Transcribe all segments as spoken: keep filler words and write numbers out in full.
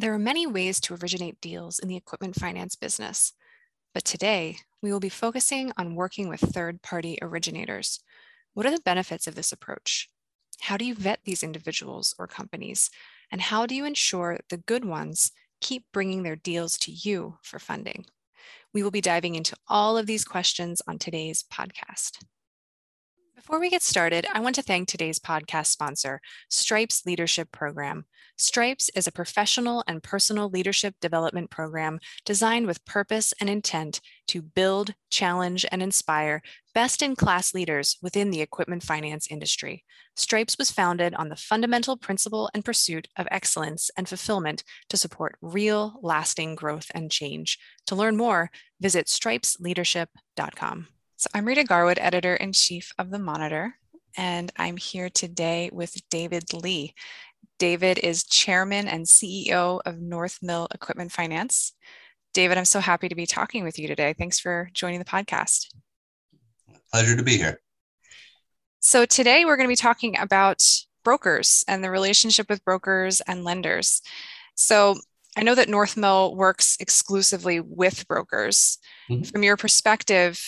There are many ways to originate deals in the equipment finance business, but today we will be focusing on working with third-party originators. What are the benefits of this approach? How do you vet these individuals or companies? And how do you ensure the good ones keep bringing their deals to you for funding? We will be diving into all of these questions on today's podcast. Before we get started, I want to thank today's podcast sponsor, Stripes Leadership Program. Stripes is a professional and personal leadership development program designed with purpose and intent to build, challenge, and inspire best-in-class leaders within the equipment finance industry. Stripes was founded on the fundamental principle and pursuit of excellence and fulfillment to support real, lasting growth and change. To learn more, visit stripes leadership dot com. So I'm Rita Garwood, Editor-in-Chief of The Monitor, and I'm here today with David Lee. David is Chairman and C E O of North Mill Equipment Finance. David, I'm so happy to be talking with you today. Thanks for joining the podcast. Pleasure to be here. So today we're going to be talking about brokers and the relationship with brokers and lenders. So I know that North Mill works exclusively with brokers. Mm-hmm. From your perspective,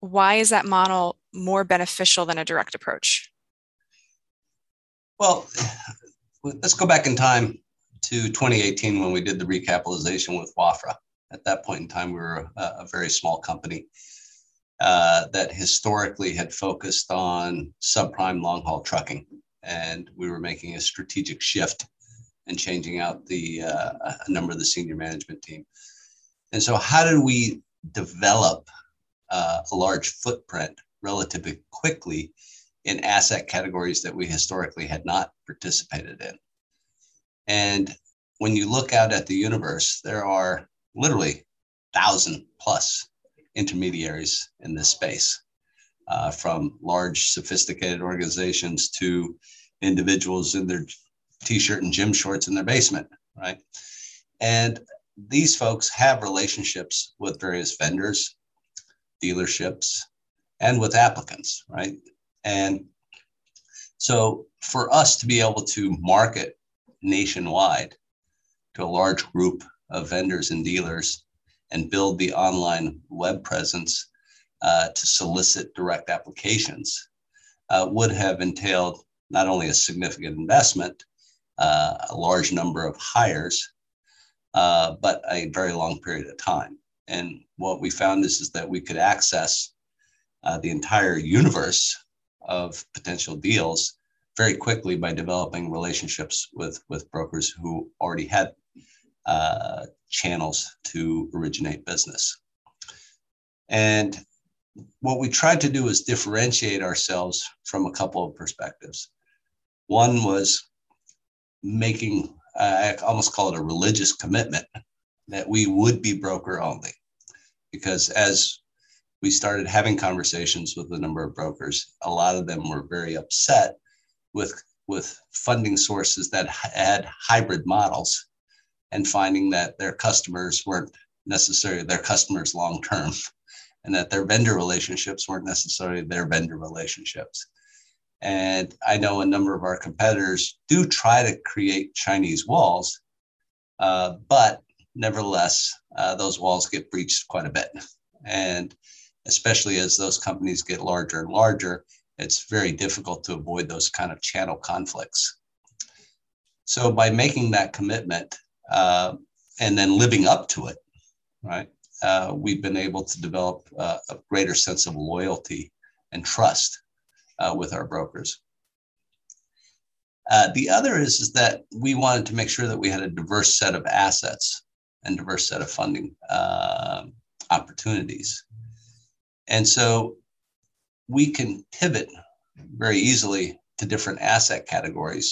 why is that model more beneficial than a direct approach? Well, let's go back in time to twenty eighteen when we did the recapitalization with Wafra. At that point in time, we were a, a very small company uh, that historically had focused on subprime long-haul trucking. And we were making a strategic shift and changing out the uh, a number of the senior management team. And so how did we develop Uh, a large footprint relatively quickly in asset categories that we historically had not participated in? And when you look out at the universe, there are literally thousand plus intermediaries in this space, uh, from large sophisticated organizations to individuals in their t-shirt and gym shorts in their basement, right? And these folks have relationships with various vendors, dealerships, and with applicants, right? And so for us to be able to market nationwide to a large group of vendors and dealers and build the online web presence uh, to solicit direct applications uh, would have entailed not only a significant investment, uh, a large number of hires, uh, but a very long period of time. And what we found is, is that we could access uh, the entire universe of potential deals very quickly by developing relationships with, with brokers who already had uh, channels to originate business. And what we tried to do is differentiate ourselves from a couple of perspectives. One was making, I almost call it a religious commitment, that we would be broker only, because as we started having conversations with a number of brokers, a lot of them were very upset with, with funding sources that had hybrid models and finding that their customers weren't necessarily their customers long-term, and that their vendor relationships weren't necessarily their vendor relationships. And I know a number of our competitors do try to create Chinese walls, uh, but nevertheless, uh, those walls get breached quite a bit. And especially as those companies get larger and larger, it's very difficult to avoid those kind of channel conflicts. So by making that commitment uh, and then living up to it, right, uh, we've been able to develop uh, a greater sense of loyalty and trust uh, with our brokers. Uh, the other is, is that we wanted to make sure that we had a diverse set of assets and diverse set of funding uh, opportunities. And so we can pivot very easily to different asset categories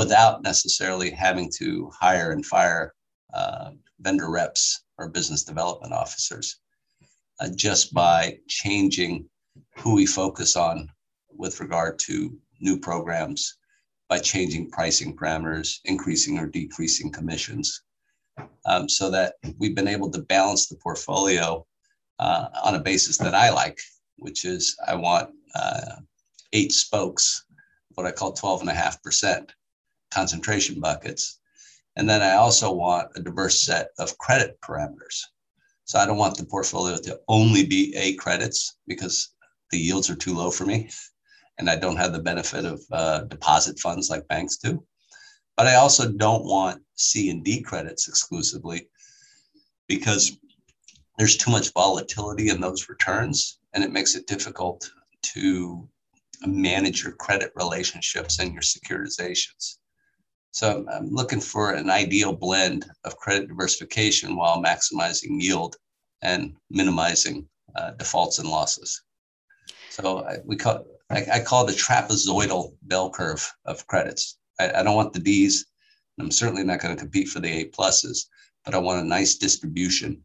without necessarily having to hire and fire uh, vendor reps or business development officers, uh, just by changing who we focus on with regard to new programs, by changing pricing parameters, increasing or decreasing commissions. Um, so that we've been able to balance the portfolio uh, on a basis that I like, which is I want uh, eight spokes, what I call twelve and a half percent concentration buckets, And then I also want a diverse set of credit parameters. So I don't want the portfolio to only be A credits because the yields are too low for me. And I don't have the benefit of uh, deposit funds like banks do. But I also don't want C and D credits exclusively because there's too much volatility in those returns, and it makes it difficult to manage your credit relationships and your securitizations. So I'm looking for an ideal blend of credit diversification while maximizing yield and minimizing uh, defaults and losses. So I, we call, I, I call it the trapezoidal bell curve of credits. I, I don't want the D's, and I'm certainly not going to compete for the A pluses, but I want a nice distribution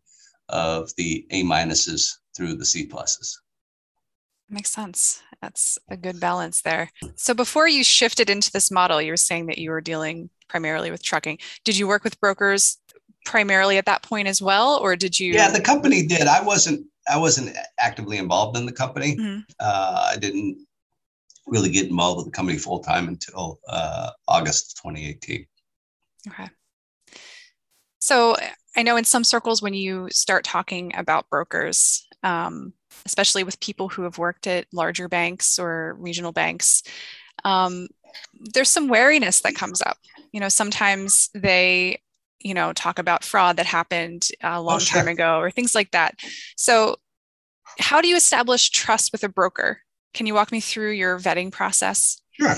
of the A minuses through the C pluses. Makes sense. That's a good balance there. So before you shifted into this model, you were saying that you were dealing primarily with trucking. Did you work with brokers primarily at that point as well, or did you? Yeah, the company did. I wasn't. I wasn't actively involved in the company. Mm-hmm. Uh, I didn't really get involved with the company full time until uh, August twenty eighteen. Okay. So I know in some circles when you start talking about brokers, um, especially with people who have worked at larger banks or regional banks, um, there's some wariness that comes up. You know, sometimes they, you know, talk about fraud that happened a long oh, sure. time ago or things like that. So how do you establish trust with a broker? Can you walk me through your vetting process? Sure.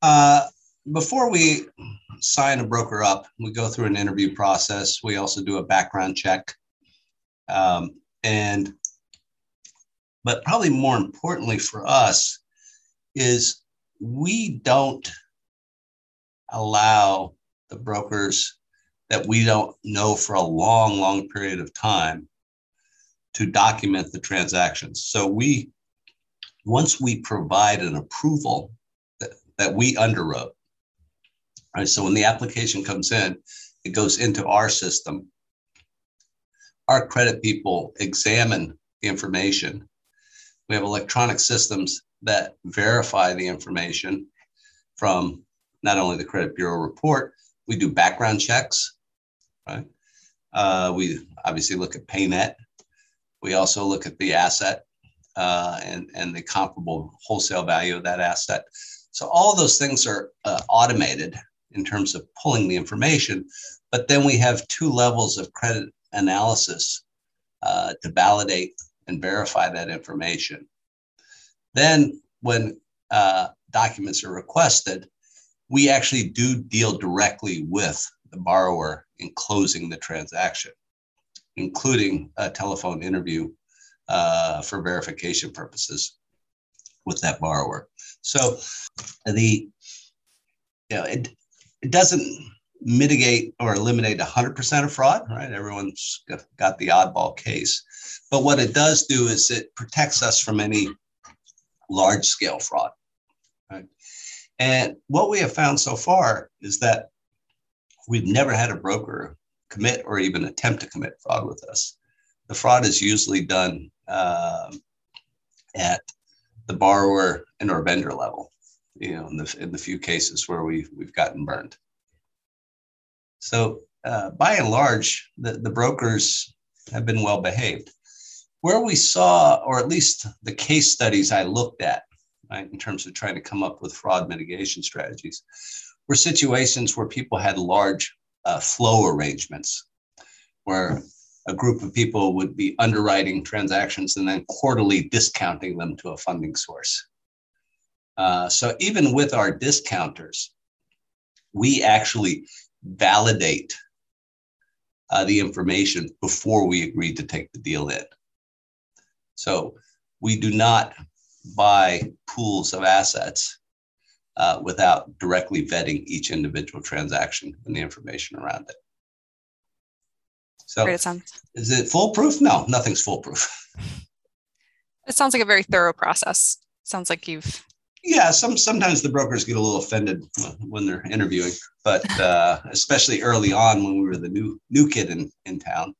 Uh, before we sign a broker up, we go through an interview process. We also do a background check. Um, and But probably more importantly for us is we don't allow the brokers that we don't know for a long, long period of time to document the transactions. So we, once we provide an approval that, that we underwrote, right? So when the application comes in, it goes into our system. Our credit people examine the information. We have electronic systems that verify the information from not only the credit bureau report, we do background checks, right? Uh, we obviously look at PayNet. We also look at the asset uh, and, and the comparable wholesale value of that asset. So all of those things are uh, automated in terms of pulling the information, but then we have two levels of credit analysis uh, to validate and verify that information. Then when uh, documents are requested, we actually do deal directly with the borrower in closing the transaction, including a telephone interview uh, for verification purposes with that borrower. So the, you know, it, it doesn't mitigate or eliminate one hundred percent of fraud, right? Everyone's got the oddball case. But what it does do is it protects us from any large scale fraud, right? And what we have found so far is that we've never had a broker commit or even attempt to commit fraud with us. The fraud is usually done uh, at the borrower and or vendor level, you know, in the, in the few cases where we've, we've gotten burned. So uh, by and large, the, the brokers have been well behaved. Where we saw, or at least the case studies I looked at, right, in terms of trying to come up with fraud mitigation strategies, were situations where people had large uh, flow arrangements, where a group of people would be underwriting transactions and then quarterly discounting them to a funding source. Uh, so even with our discounters, we actually validate uh, the information before we agree to take the deal in. So we do not buy pools of assets uh, without directly vetting each individual transaction and the information around it. So is it foolproof? No, nothing's foolproof. It sounds like a very thorough process. Sounds like you've... Yeah, some sometimes the brokers get a little offended when they're interviewing, but uh, especially early on when we were the new new kid in, in town.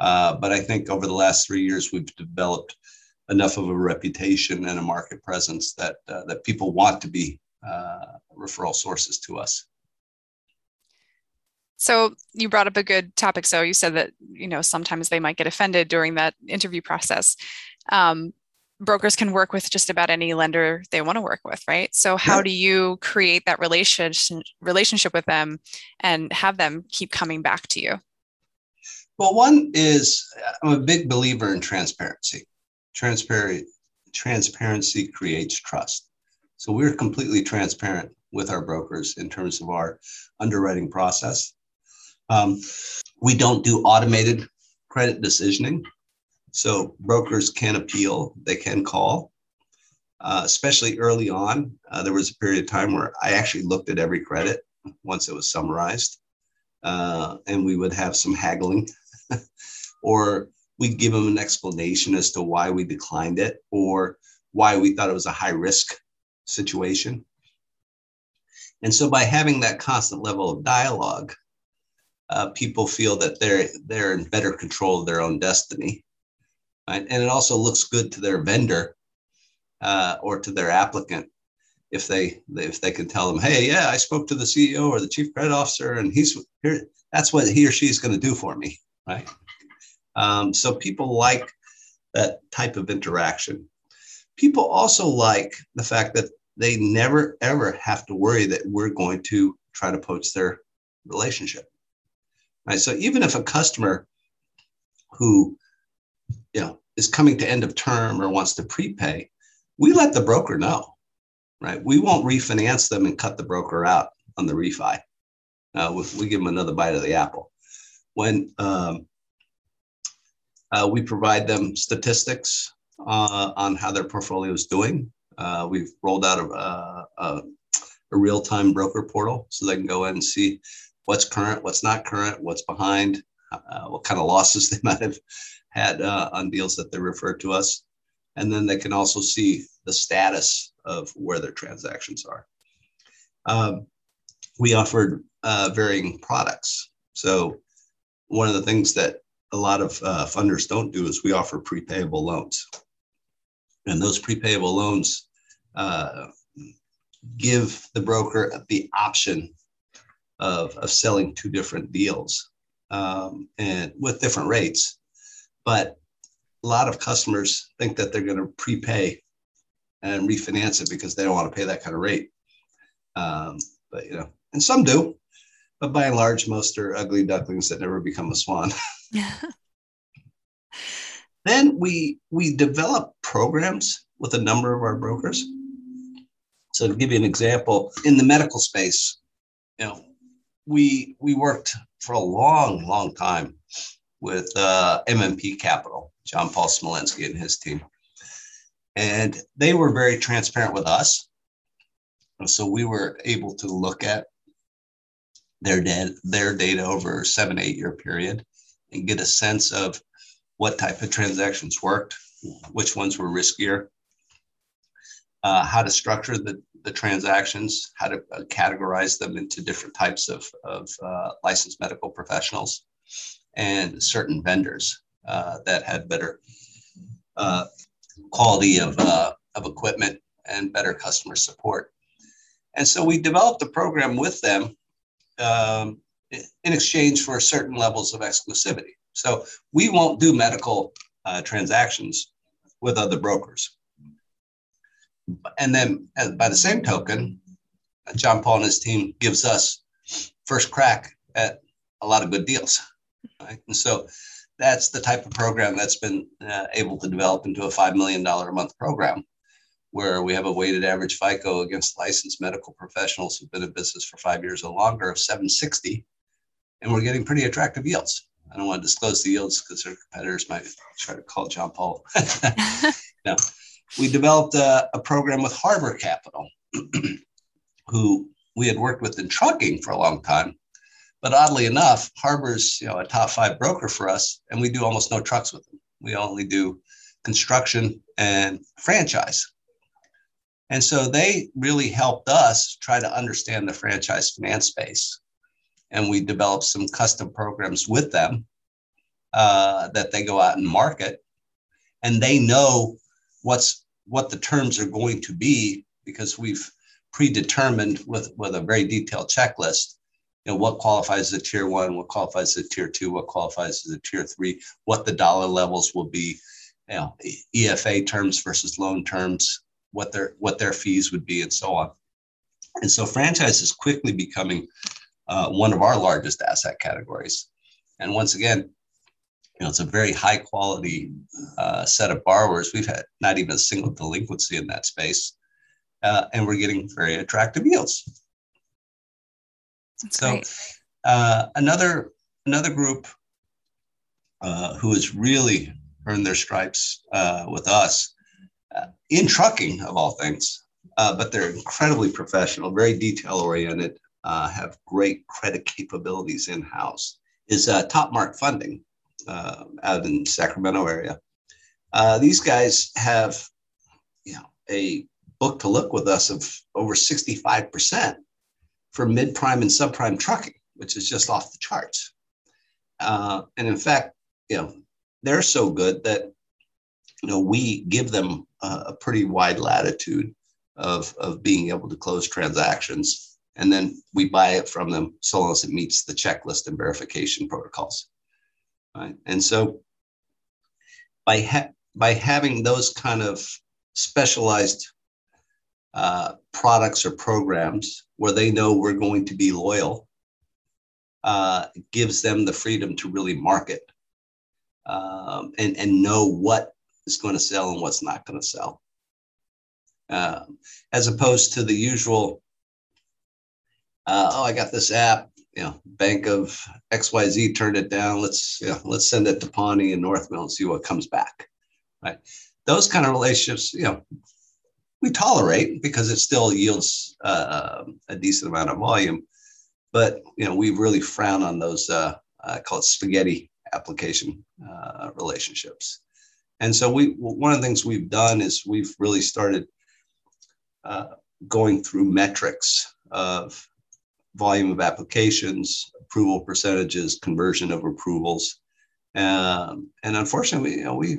Uh, but I think over the last three years, we've developed enough of a reputation and a market presence that uh, that people want to be uh, referral sources to us. So you brought up a good topic. So you said that, you know, sometimes they might get offended during that interview process. Um, brokers can work with just about any lender they want to work with, right? So how yeah. do you create that relationship relationship with them and have them keep coming back to you? Well, one is I'm a big believer in transparency. Transparency, transparency creates trust. So we're completely transparent with our brokers in terms of our underwriting process. Um, we don't do automated credit decisioning. So brokers can appeal, they can call, uh, especially early on. Uh, there was a period of time where I actually looked at every credit once it was summarized, uh, and we would have some haggling or we'd give them an explanation as to why we declined it or why we thought it was a high risk situation. And so by having that constant level of dialogue, uh, people feel that they're, they're in better control of their own destiny. Right? And it also looks good to their vendor uh, or to their applicant if they if they can tell them, hey, yeah, I spoke to the C E O or the chief credit officer, and he's here. That's what he or she is going to do for me, right? Um, so people like that type of interaction. People also like the fact that they never, ever have to worry that we're going to try to poach their relationship. Right? So even if a customer who you know, is coming to end of term or wants to prepay, we let the broker know, right? We won't refinance them and cut the broker out on the refi. Uh, we, we give them another bite of the apple. When um, uh, we provide them statistics uh, on how their portfolio is doing, Uh, we've rolled out a, a, a, a real-time broker portal so they can go in and see what's current, what's not current, what's behind, uh, what kind of losses they might have had uh, on deals that they refer to us. And then they can also see the status of where their transactions are. Um, we offered uh, varying products. So one of the things that a lot of uh, funders don't do is we offer prepayable loans. And those prepayable loans uh, give the broker the option of, of selling two different deals um, and with different rates. But a lot of customers think that they're going to prepay and refinance it because they don't want to pay that kind of rate. Um, but, you know, and some do, but by and large, most are ugly ducklings that never become a swan. Then we we develop programs with a number of our brokers. So to give you an example, in the medical space, you know, we we worked for a long, long time with uh, M M P Capital, John Paul Smolensky and his team, and they were very transparent with us. And so we were able to look at their data, their data over a seven, eight year period, and get a sense of what type of transactions worked, which ones were riskier, uh, how to structure the, the transactions, how to uh, categorize them into different types of, of uh, licensed medical professionals and certain vendors uh, that had better uh, quality of, uh, of equipment and better customer support. And so we developed a program with them um, in exchange for certain levels of exclusivity. So we won't do medical uh, transactions with other brokers. And then by the same token, John Paul and his team gives us first crack at a lot of good deals. Right? And so that's the type of program that's been uh, able to develop into a five million dollars a month program where we have a weighted average FICO against licensed medical professionals who've been in business for five years or longer of seven sixty, and we're getting pretty attractive yields. I don't want to disclose the yields because our competitors might try to call John Paul. No. We developed a, a program with Harbor Capital, who we had worked with in trucking for a long time. But oddly enough, Harbor's you know, a top five broker for us, and we do almost no trucks with them. We only do construction and franchise. And so they really helped us try to understand the franchise finance space. And we developed some custom programs with them uh, that they go out and market, and they know what's what the terms are going to be because we've predetermined with, with a very detailed checklist you know, what qualifies as a tier one, what qualifies as a tier two, what qualifies as a tier three, what the dollar levels will be, you know, E F A terms versus loan terms, what their what their fees would be, and so on. And so franchise is quickly becoming uh, one of our largest asset categories. And once again, you know, it's a very high quality uh, set of borrowers. We've had not even a single delinquency in that space, uh, and we're getting very attractive yields. That's so uh, another another group uh, who has really earned their stripes uh, with us uh, in trucking of all things, uh, but they're incredibly professional, very detail oriented, uh, have great credit capabilities in house. Is uh, Topmark Funding. Uh, out in Sacramento area. Uh, these guys have, you know, a book to look with us of over sixty-five percent for mid-prime and subprime trucking, which is just off the charts. Uh, and in fact, you know, they're so good that, you know, we give them a, a pretty wide latitude of, of being able to close transactions. And then we buy it from them so long as it meets the checklist and verification protocols. Right. And so by, ha by having those kind of specialized uh, products or programs where they know we're going to be loyal, uh, gives them the freedom to really market um, and, and know what is going to sell and what's not going to sell. Uh, as opposed to the usual, uh, oh, I got this app. You know, Bank of X Y Z turned it down. Let's, you know, let's send it to Pawnee and North Mill and see what comes back, right? Those kind of relationships, you know, we tolerate because it still yields uh, a decent amount of volume. But, you know, we really frown on those, uh, I call it spaghetti application uh, relationships. And so we, one of the things we've done is we've really started uh, going through metrics of volume of applications, approval percentages, conversion of approvals, um, and unfortunately, you know, we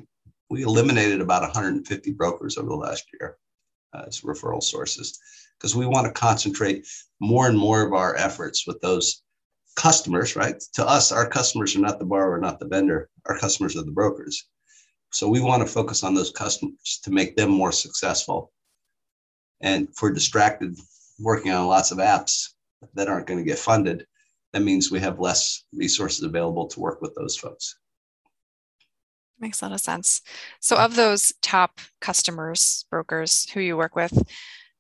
we eliminated about one hundred fifty brokers over the last year uh, as referral sources, because we want to concentrate more and more of our efforts with those customers. Right? To us, our customers are not the borrower, not the vendor. Our customers are the brokers. So we want to focus on those customers to make them more successful. And if we're distracted working on lots of apps that aren't going to get funded, that means we have less resources available to work with those folks. Makes a lot of sense. So of those top customers, brokers who you work with,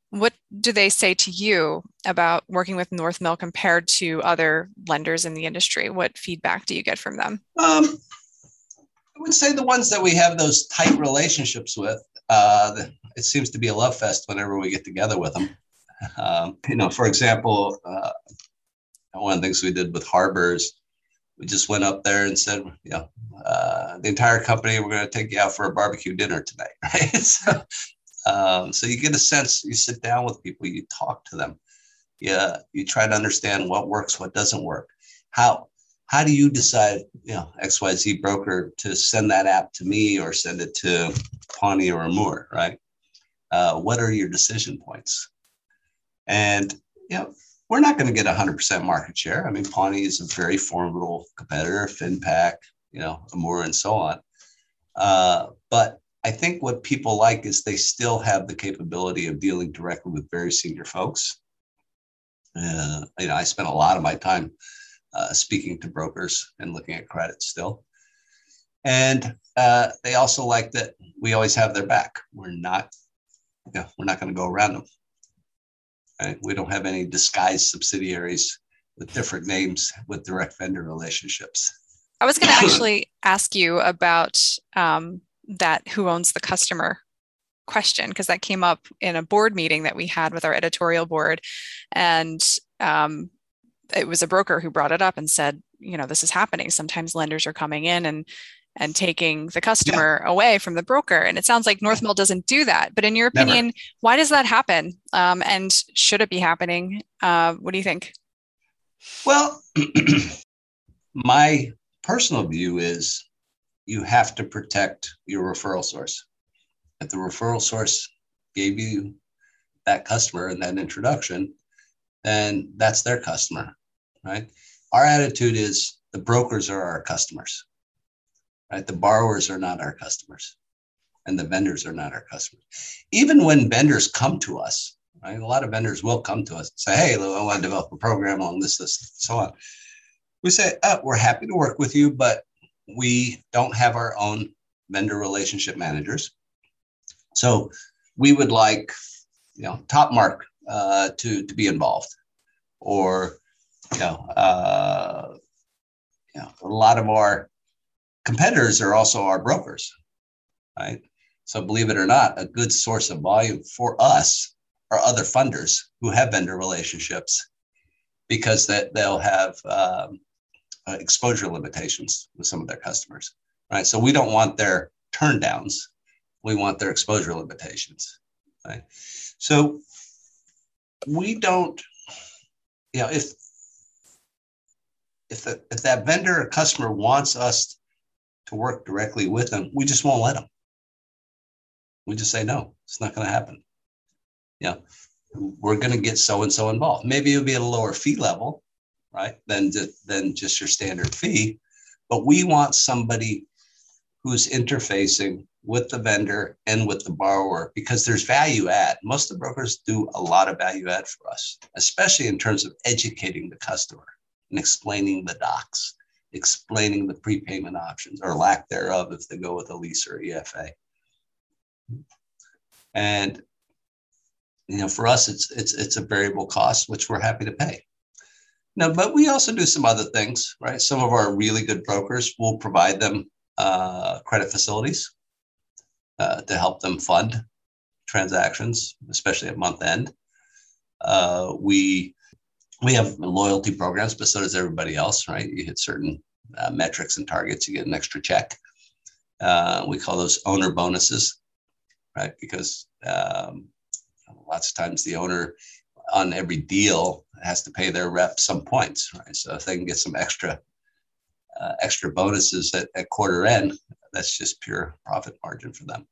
what do they say to you about working with North Mill compared to other lenders in the industry? What feedback do you get from them? Um, I would say the ones that we have those tight relationships with, uh, it seems to be a love fest whenever we get together with them. Um, you know, for example, uh, one of the things we did with Harbor is we just went up there and said, you know, uh, the entire company, we're going to take you out for a barbecue dinner tonight, right? so, um, so you get a sense, you sit down with people, you talk to them. Yeah, you try to understand what works, what doesn't work. How, how do you decide, you know, X Y Z broker to send that app to me or send it to Pawnee or Amur, right? Uh, what are your decision points? And, you know, we're not going to get one hundred percent market share. I mean, Pawnee is a very formidable competitor, FinPac, you know, Amur and so on. Uh, but I think what people like is they still have the capability of dealing directly with very senior folks. Uh, you know, I spent a lot of my time uh, speaking to brokers and looking at credit still. And uh, they also like that we always have their back. We're not, you know, we're not going to go around them. We don't have any disguised subsidiaries with different names with direct vendor relationships. I was going to actually ask you about um, that who owns the customer question, because that came up in a board meeting that we had with our editorial board. And um, it was a broker who brought it up and said, you know, this is happening. Sometimes lenders are coming in and and taking the customer yeah. away from the broker. And it sounds like North Mill doesn't do that. But in your opinion, Never. Why does that happen? Um, and should it be happening? Uh, what do you think? Well, my personal view is you have to protect your referral source. If the referral source gave you that customer and that introduction, then that's their customer. right? Our attitude is the brokers are our customers, right? The borrowers are not our customers, and the vendors are not our customers. Even when vendors come to us, right? A lot of vendors will come to us and say, hey, Lou, I want to develop a program on this, this, and so on. We say, oh, we're happy to work with you, but we don't have our own vendor relationship managers. So we would like, you know, Topmark uh, to, to be involved, or, you know, uh, you know, a lot of our competitors are also our brokers, right? So believe it or not, a good source of volume for us are other funders who have vendor relationships, because that they'll have um, exposure limitations with some of their customers, right? So we don't want their turndowns. We want their exposure limitations, right? So we don't, you know, if if, the, if that vendor or customer wants us to work directly with them, we just won't let them. We just say, no, it's not going to happen. Yeah, we're going to get so-and-so involved. Maybe it'll be at a lower fee level, right, than, than just your standard fee, but we want somebody who's interfacing with the vendor and with the borrower, because there's value add. Most of the brokers do a lot of value add for us, especially in terms of educating the customer and explaining the docs, explaining the prepayment options or lack thereof if they go with a lease or E F A. And you know, for us, it's it's it's a variable cost, which we're happy to pay. Now, but we also do some other things, right? Some of our really good brokers will provide them uh, credit facilities uh, to help them fund transactions, especially at month end. Uh, we we have loyalty programs, but so does everybody else, right? You hit certain uh, metrics and targets, you get an extra check. Uh, we call those owner bonuses, right? Because um, lots of times the owner on every deal has to pay their rep some points, right? So if they can get some extra uh, extra bonuses at, at quarter end, that's just pure profit margin for them.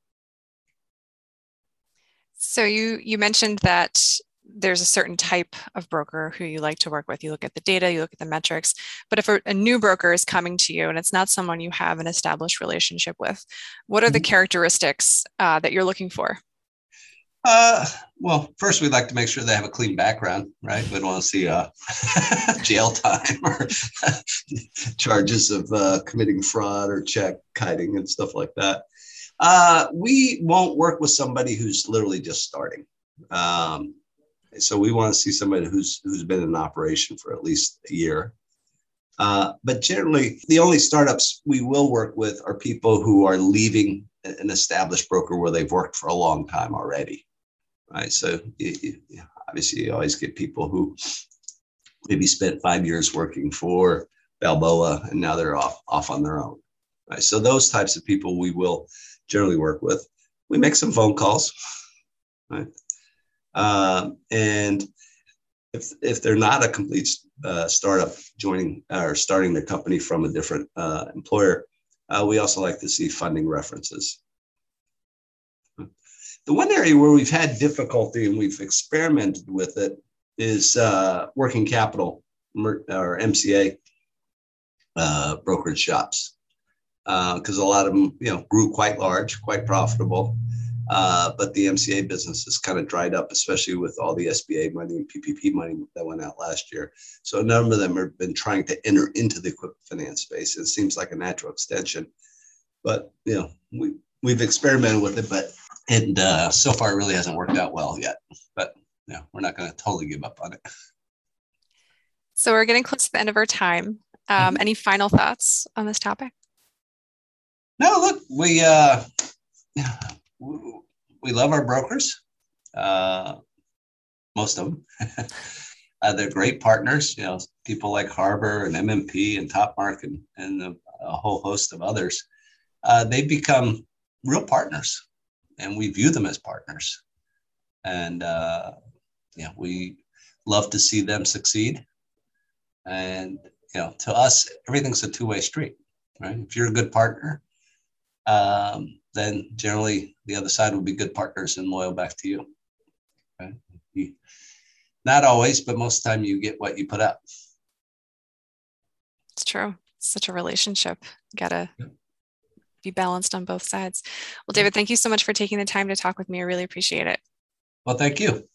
So you you mentioned that there's a certain type of broker who you like to work with. You look at the data, you look at the metrics, but if a, a new broker is coming to you and it's not someone you have an established relationship with, what are the characteristics uh, that you're looking for? Uh, well, first we'd like to make sure they have a clean background, right? We don't want to see uh, jail time or charges of uh, committing fraud or check kiting and stuff like that. Uh, we won't work with somebody who's literally just starting. Um, so we want to see somebody who's who's been in operation for at least a year. Uh, but generally, the only startups we will work with are people who are leaving an established broker where they've worked for a long time already. Right, so you, you, obviously you always get people who maybe spent five years working for Balboa and now they're off off on their own. Right, so those types of people we will generally work with. We make some phone calls, right? Um, and if if they're not a complete uh, startup joining or starting their company from a different uh, employer, uh, we also like to see funding references. The one area where we've had difficulty and we've experimented with it is uh, working capital or M C A uh, brokerage shops, because uh, a lot of them, you know, grew quite large, quite profitable, uh, but the M C A business has kind of dried up, especially with all the S B A money and P P P money that went out last year. So a number of them have been trying to enter into the equipment finance space. It seems like a natural extension, but you know, we we've experimented with it, but. And uh, so far, it really hasn't worked out well yet, but you know, we're not going to totally give up on it. So we're getting close to the end of our time. Um, mm-hmm. Any final thoughts on this topic? No, look, we uh, we love our brokers, uh, most of them. uh, they're great partners. You know, people like Harbor and M M P and Topmark and and a, a whole host of others. Uh, they become real partners. And we view them as partners, and uh, yeah, we love to see them succeed. And you know, to us, everything's a two-way street, right? If you're a good partner, um, then generally the other side will be good partners and loyal back to you. Right? You, not always, but most of the time, you get what you put up. It's true. It's such a relationship. You gotta yeah. be balanced on both sides. Well, David, thank you so much for taking the time to talk with me. I really appreciate it. Well, thank you.